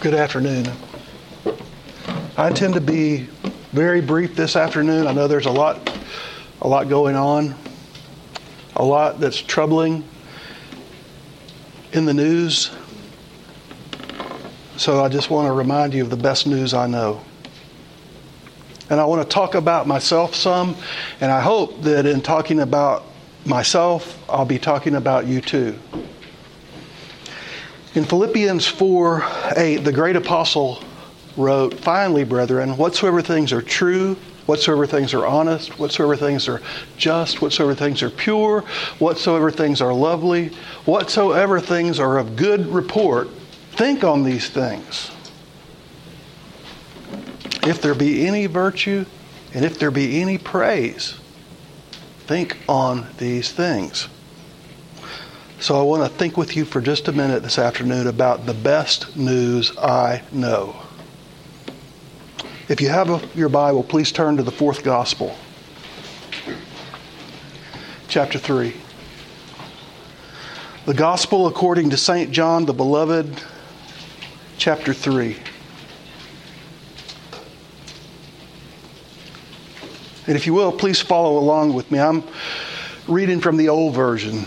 Good afternoon. I intend to be very brief this afternoon. I know there's a lot going on, a lot that's troubling in the news. So I just want to remind you of the best news I know. And I want to talk about myself some, and I hope that in talking about myself, I'll be talking about you too. In Philippians 4:8, the great apostle wrote, "Finally, brethren, whatsoever things are true, whatsoever things are honest, whatsoever things are just, whatsoever things are pure, whatsoever things are lovely, whatsoever things are of good report, think on these things. If there be any virtue, and if there be any praise, think on these things." So I want to think with you for just a minute this afternoon about the best news I know. If you have your Bible, please turn to the fourth gospel, chapter 3. The gospel according to St. John the Beloved, chapter 3. And if you will, please follow along with me. I'm reading from the old version.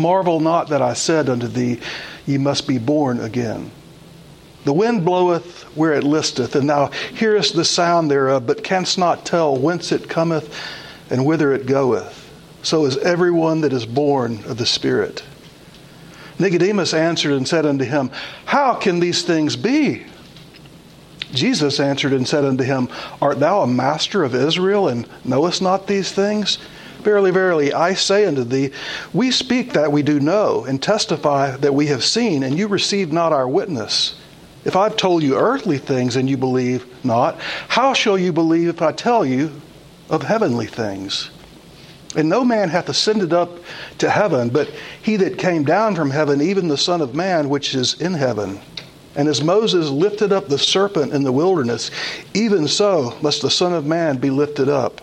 Marvel not that I said unto thee, Ye must be born again. The wind bloweth where it listeth, and thou hearest the sound thereof, but canst not tell whence it cometh and whither it goeth. So is everyone that is born of the Spirit. Nicodemus answered and said unto him, How can these things be? Jesus answered and said unto him, Art thou a master of Israel, and knowest not these things? Verily, verily, I say unto thee, we speak that we do know, and testify that we have seen, and you receive not our witness. If I have told you earthly things, and you believe not, how shall you believe if I tell you of heavenly things? And no man hath ascended up to heaven, but he that came down from heaven, even the Son of Man, which is in heaven. And as Moses lifted up the serpent in the wilderness, even so must the Son of Man be lifted up,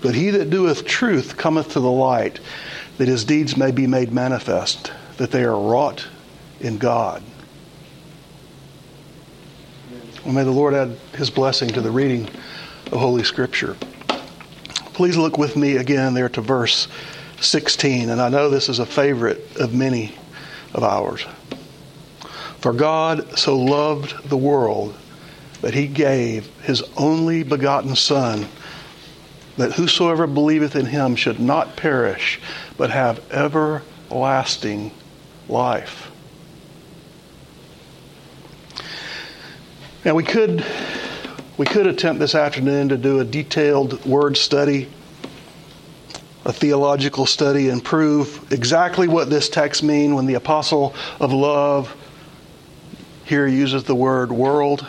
But he that doeth truth cometh to the light, that his deeds may be made manifest, that they are wrought in God." Well, may the Lord add his blessing to the reading of Holy Scripture. Please look with me again there to verse 16, and I know this is a favorite of many of ours. "For God so loved the world that he gave his only begotten Son, that whosoever believeth in him should not perish, but have everlasting life." Now we could We could attempt this afternoon to do a detailed word study, a theological study, and prove exactly what this text means when the apostle of love here uses the word world,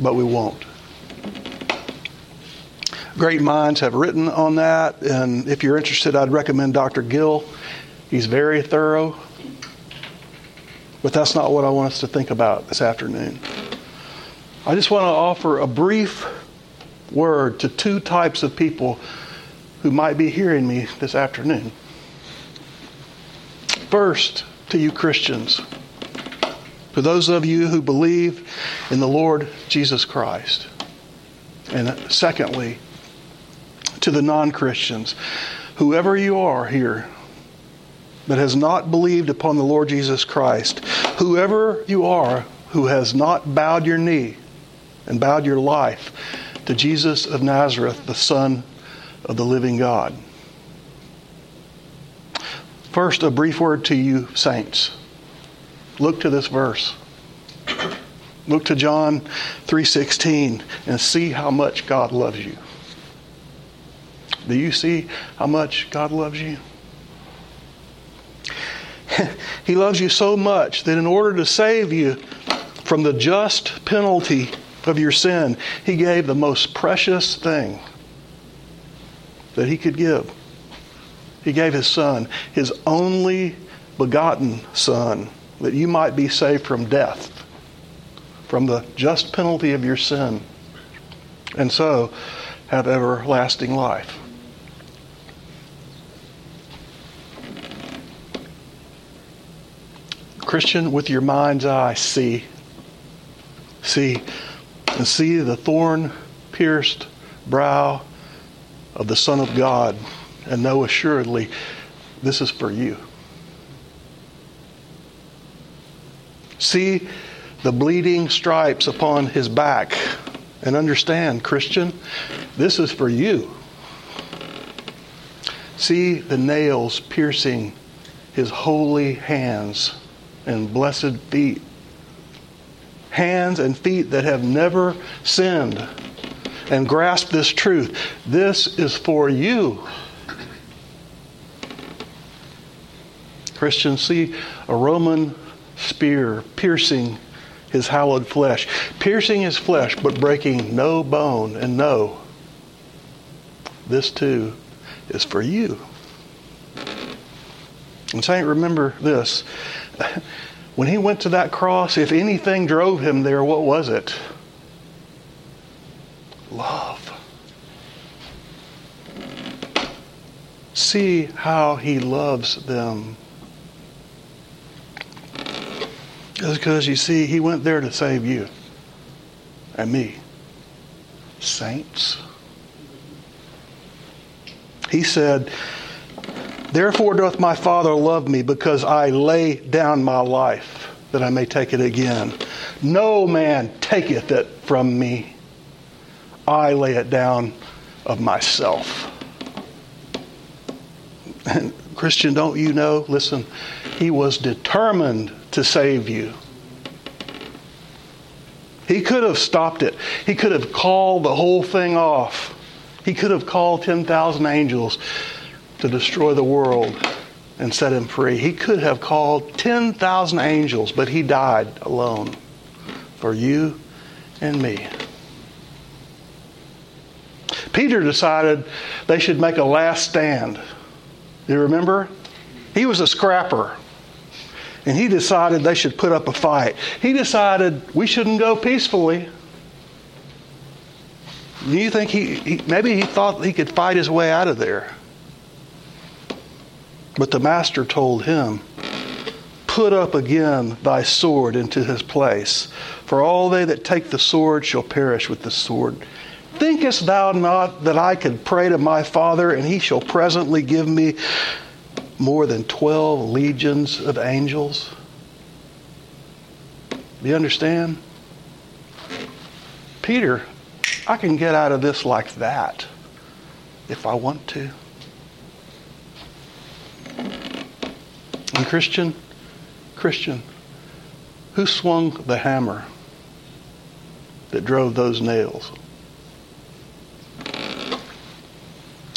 but we won't. Great minds have written on that, and if you're interested, I'd recommend Dr. Gill. He's very thorough. But that's not what I want us to think about this afternoon. I just want to offer a brief word to two types of people who might be hearing me this afternoon. First, to you Christians, to those of you who believe in the Lord Jesus Christ. And secondly, to the non-Christians, whoever you are here that has not believed upon the Lord Jesus Christ, whoever you are who has not bowed your knee and bowed your life to Jesus of Nazareth, the Son of the living God. First, a brief word to you saints. Look to this verse. Look to John 3:16 and see how much God loves you. Do you see how much God loves you? He loves you so much that in order to save you from the just penalty of your sin, He gave the most precious thing that He could give. He gave His Son, His only begotten Son, that you might be saved from death, from the just penalty of your sin, and so have everlasting life. Christian, with your mind's eye, see the thorn-pierced brow of the Son of God, and know assuredly this is for you. See the bleeding stripes upon His back, and understand, Christian, this is for you. See the nails piercing His holy hands and blessed feet. Hands and feet that have never sinned, and grasp this truth. This is for you. Christians, see a Roman spear piercing His hallowed flesh, piercing His flesh but breaking no bone, and know this too is for you. And saint, remember this. When He went to that cross, if anything drove Him there, what was it? Love. See how He loves them. Just because, you see, He went there to save you and me. Saints. He said, "Therefore doth my Father love me, because I lay down my life, that I may take it again. No man taketh it from me. I lay it down of myself." And Christian, don't you know? Listen, He was determined to save you. He could have stopped it. He could have called the whole thing off. He could have called 10,000 angels to destroy the world and set Him free. He could have called 10,000 angels, but He died alone for you and me. Peter decided they should make a last stand. You remember? He was a scrapper, and he decided they should put up a fight. He decided we shouldn't go peacefully. Do you think maybe he thought he could fight his way out of there? But the Master told him, "Put up again thy sword into his place, for all they that take the sword shall perish with the sword. Thinkest thou not that I could pray to my Father, and He shall presently give me more than 12 legions of angels?" Do you understand? Peter, I can get out of this like that if I want to. And Christian, who swung the hammer? that drove those nails.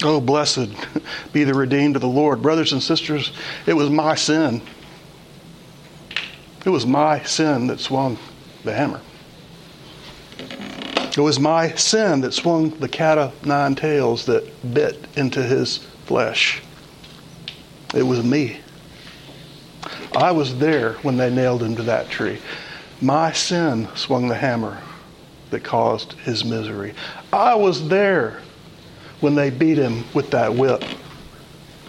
Oh, blessed be the redeemed of the Lord. Brothers and sisters, it was my sin. It was my sin that swung the hammer. It was my sin that swung the cat of nine tails that bit into his flesh. It was me. I was there when they nailed him to that tree. My sin swung the hammer that caused his misery. I was there when they beat him with that whip.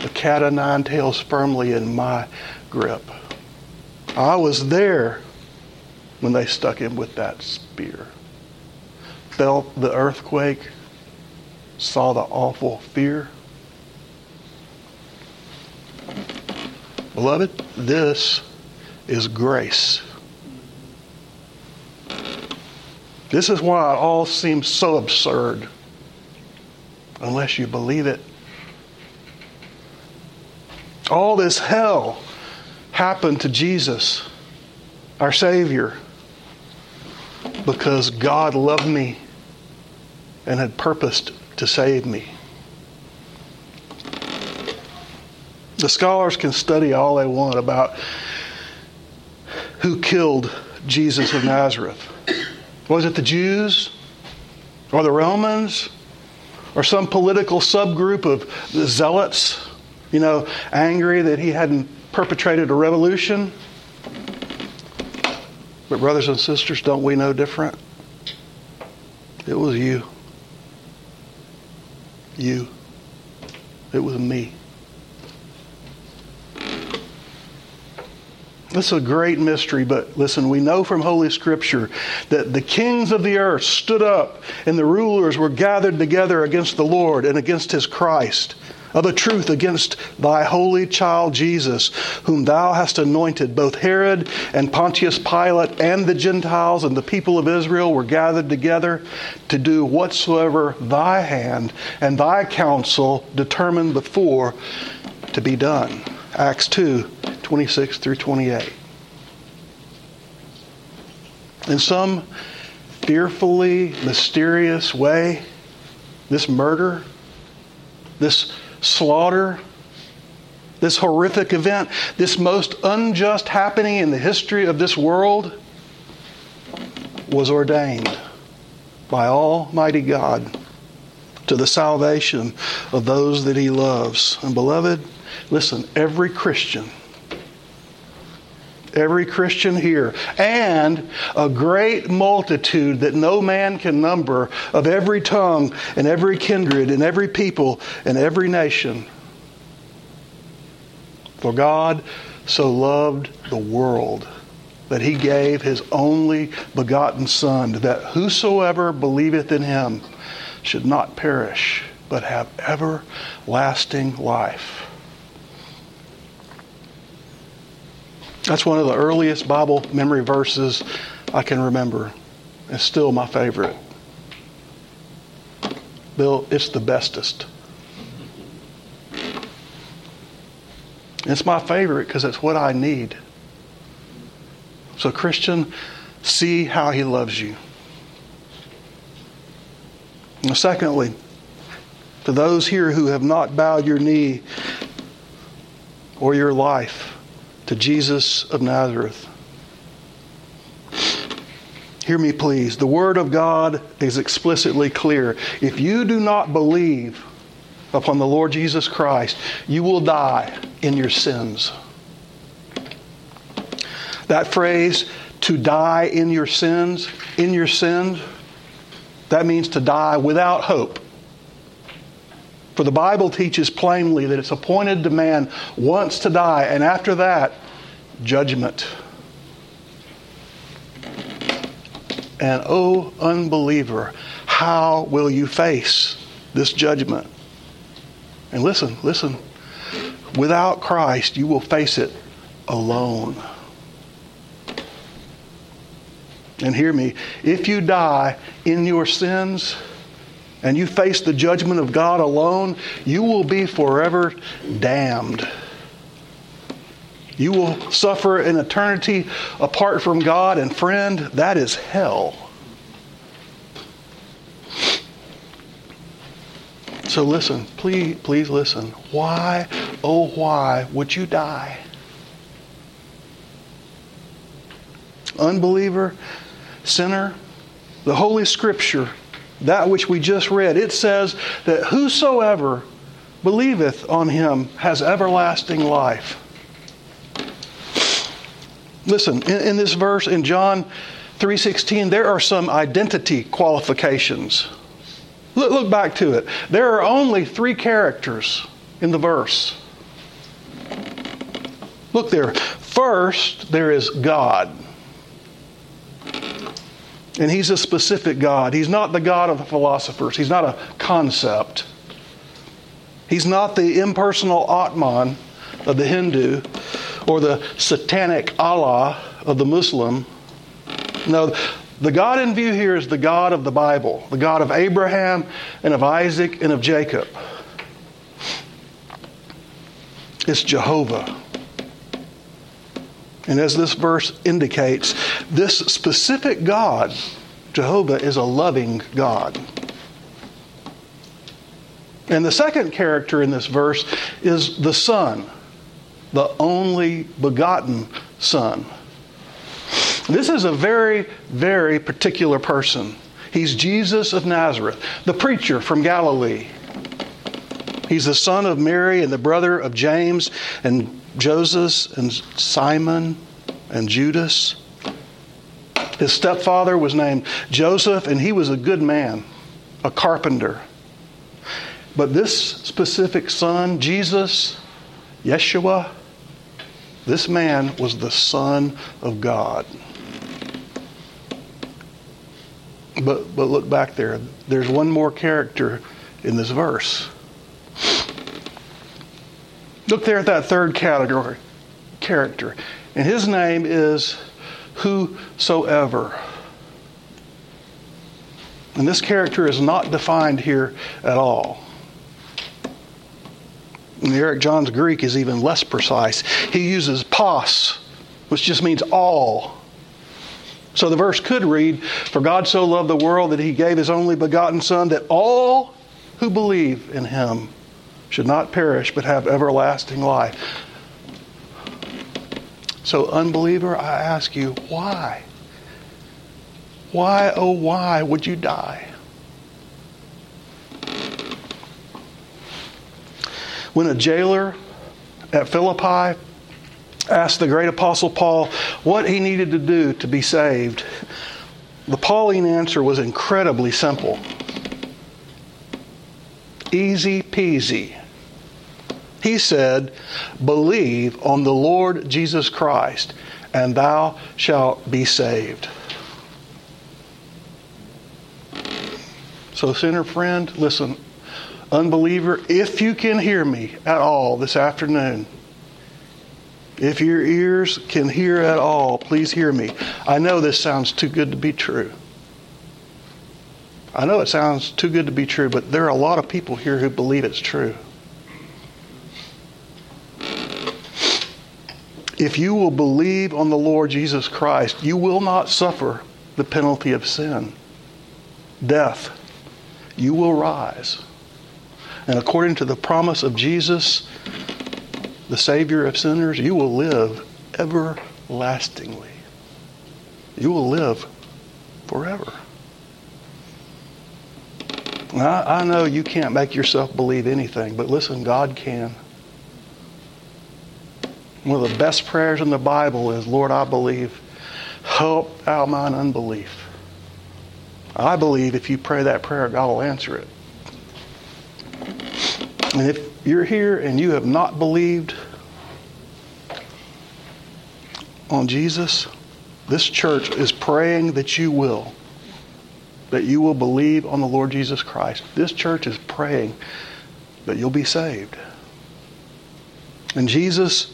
The cat of nine tails firmly in my grip. I was there when they stuck him with that spear. Felt the earthquake, saw the awful fear. Beloved, this is grace. This is why it all seems so absurd, unless you believe it. All this hell happened to Jesus, our Savior, because God loved me and had purposed to save me. The scholars can study all they want about who killed Jesus of Nazareth. Was it the Jews or the Romans or some political subgroup of the zealots, angry that he hadn't perpetrated a revolution? But brothers and sisters, don't we know different? It was you. You. It was me. This is a great mystery, but listen, we know from Holy Scripture that the kings of the earth stood up and the rulers were gathered together against the Lord and against His Christ. Of a truth, against thy holy child Jesus, whom thou hast anointed. Both Herod and Pontius Pilate and the Gentiles and the people of Israel were gathered together to do whatsoever thy hand and thy counsel determined before to be done. Acts 2:26 through 28. In some fearfully mysterious way, this murder, this slaughter, this horrific event, this most unjust happening in the history of this world was ordained by Almighty God to the salvation of those that He loves. And beloved, listen, every Christian here, and a great multitude that no man can number, of every tongue and every kindred and every people and every nation. For God so loved the world that He gave His only begotten Son, that whosoever believeth in Him should not perish, but have everlasting life. That's one of the earliest Bible memory verses I can remember. It's still my favorite. Bill, it's the bestest. It's my favorite because it's what I need. So Christian, see how He loves you. And secondly, to those here who have not bowed your knee or your life to Jesus of Nazareth, hear me please. The Word of God is explicitly clear. If you do not believe upon the Lord Jesus Christ, you will die in your sins. That phrase, to die in your sins, that means to die without hope. For the Bible teaches plainly that it's appointed to man once to die, and after that, judgment. And oh, unbeliever, how will you face this judgment? And listen. Without Christ, you will face it alone. And hear me, if you die in your sins, and you face the judgment of God alone, you will be forever damned. You will suffer an eternity apart from God, and friend, that is hell. So listen, please listen. Why, oh why would you die? Unbeliever, sinner, the Holy Scripture, that which we just read, it says that whosoever believeth on Him has everlasting life. Listen, in this verse in John 3:16, there are some identity qualifications. Look back to it. There are only three characters in the verse. Look there. First, there is God. And He's a specific God. He's not the God of the philosophers. He's not a concept. He's not the impersonal Atman of the Hindu or the satanic Allah of the Muslim. No, the God in view here is the God of the Bible, the God of Abraham and of Isaac and of Jacob. It's Jehovah. And as this verse indicates, this specific God, Jehovah, is a loving God. And the second character in this verse is the Son, the only begotten Son. This is a very, very particular person. He's Jesus of Nazareth, the preacher from Galilee. He's the son of Mary and the brother of James and Joseph and Simon and Judas. His stepfather was named Joseph, and he was a good man, a carpenter. But this specific son, Jesus, Yeshua, this man was the Son of God. But look back there. There's one more character in this verse. Look there at that third category, character. And his name is whosoever. And this character is not defined here at all. And Eric John's Greek is even less precise. He uses pas, which just means all. So the verse could read, "For God so loved the world that He gave His only begotten Son, that all who believe in Him should not perish but have everlasting life." So unbeliever, I ask you, why? Why, oh why would you die? When a jailer at Philippi asked the great apostle Paul what he needed to do to be saved, the Pauline answer was incredibly simple. Easy peasy. He said, "Believe on the Lord Jesus Christ, and thou shalt be saved." So, sinner friend, listen. Unbeliever, if you can hear me at all this afternoon, if your ears can hear at all, please hear me. I know this sounds too good to be true. I know it sounds too good to be true, but there are a lot of people here who believe it's true. If you will believe on the Lord Jesus Christ, you will not suffer the penalty of sin, death. You will rise. And according to the promise of Jesus, the Savior of sinners, you will live everlastingly. You will live forever. Now, I know you can't make yourself believe anything, but listen, God can. One of the best prayers in the Bible is, "Lord, I believe. Help out mine unbelief." I believe if you pray that prayer, God will answer it. And if you're here and you have not believed on Jesus, this church is praying that you will believe on the Lord Jesus Christ. This church is praying that you'll be saved. And Jesus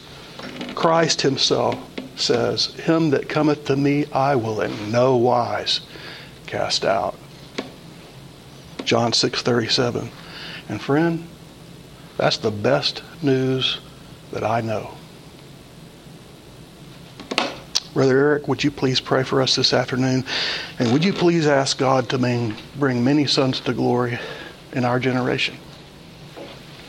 Christ Himself says, "Him that cometh to me, I will in no wise cast out." John 6:37. And friend, that's the best news that I know. Brother Eric, would you please pray for us this afternoon? And would you please ask God to bring many sons to glory in our generation?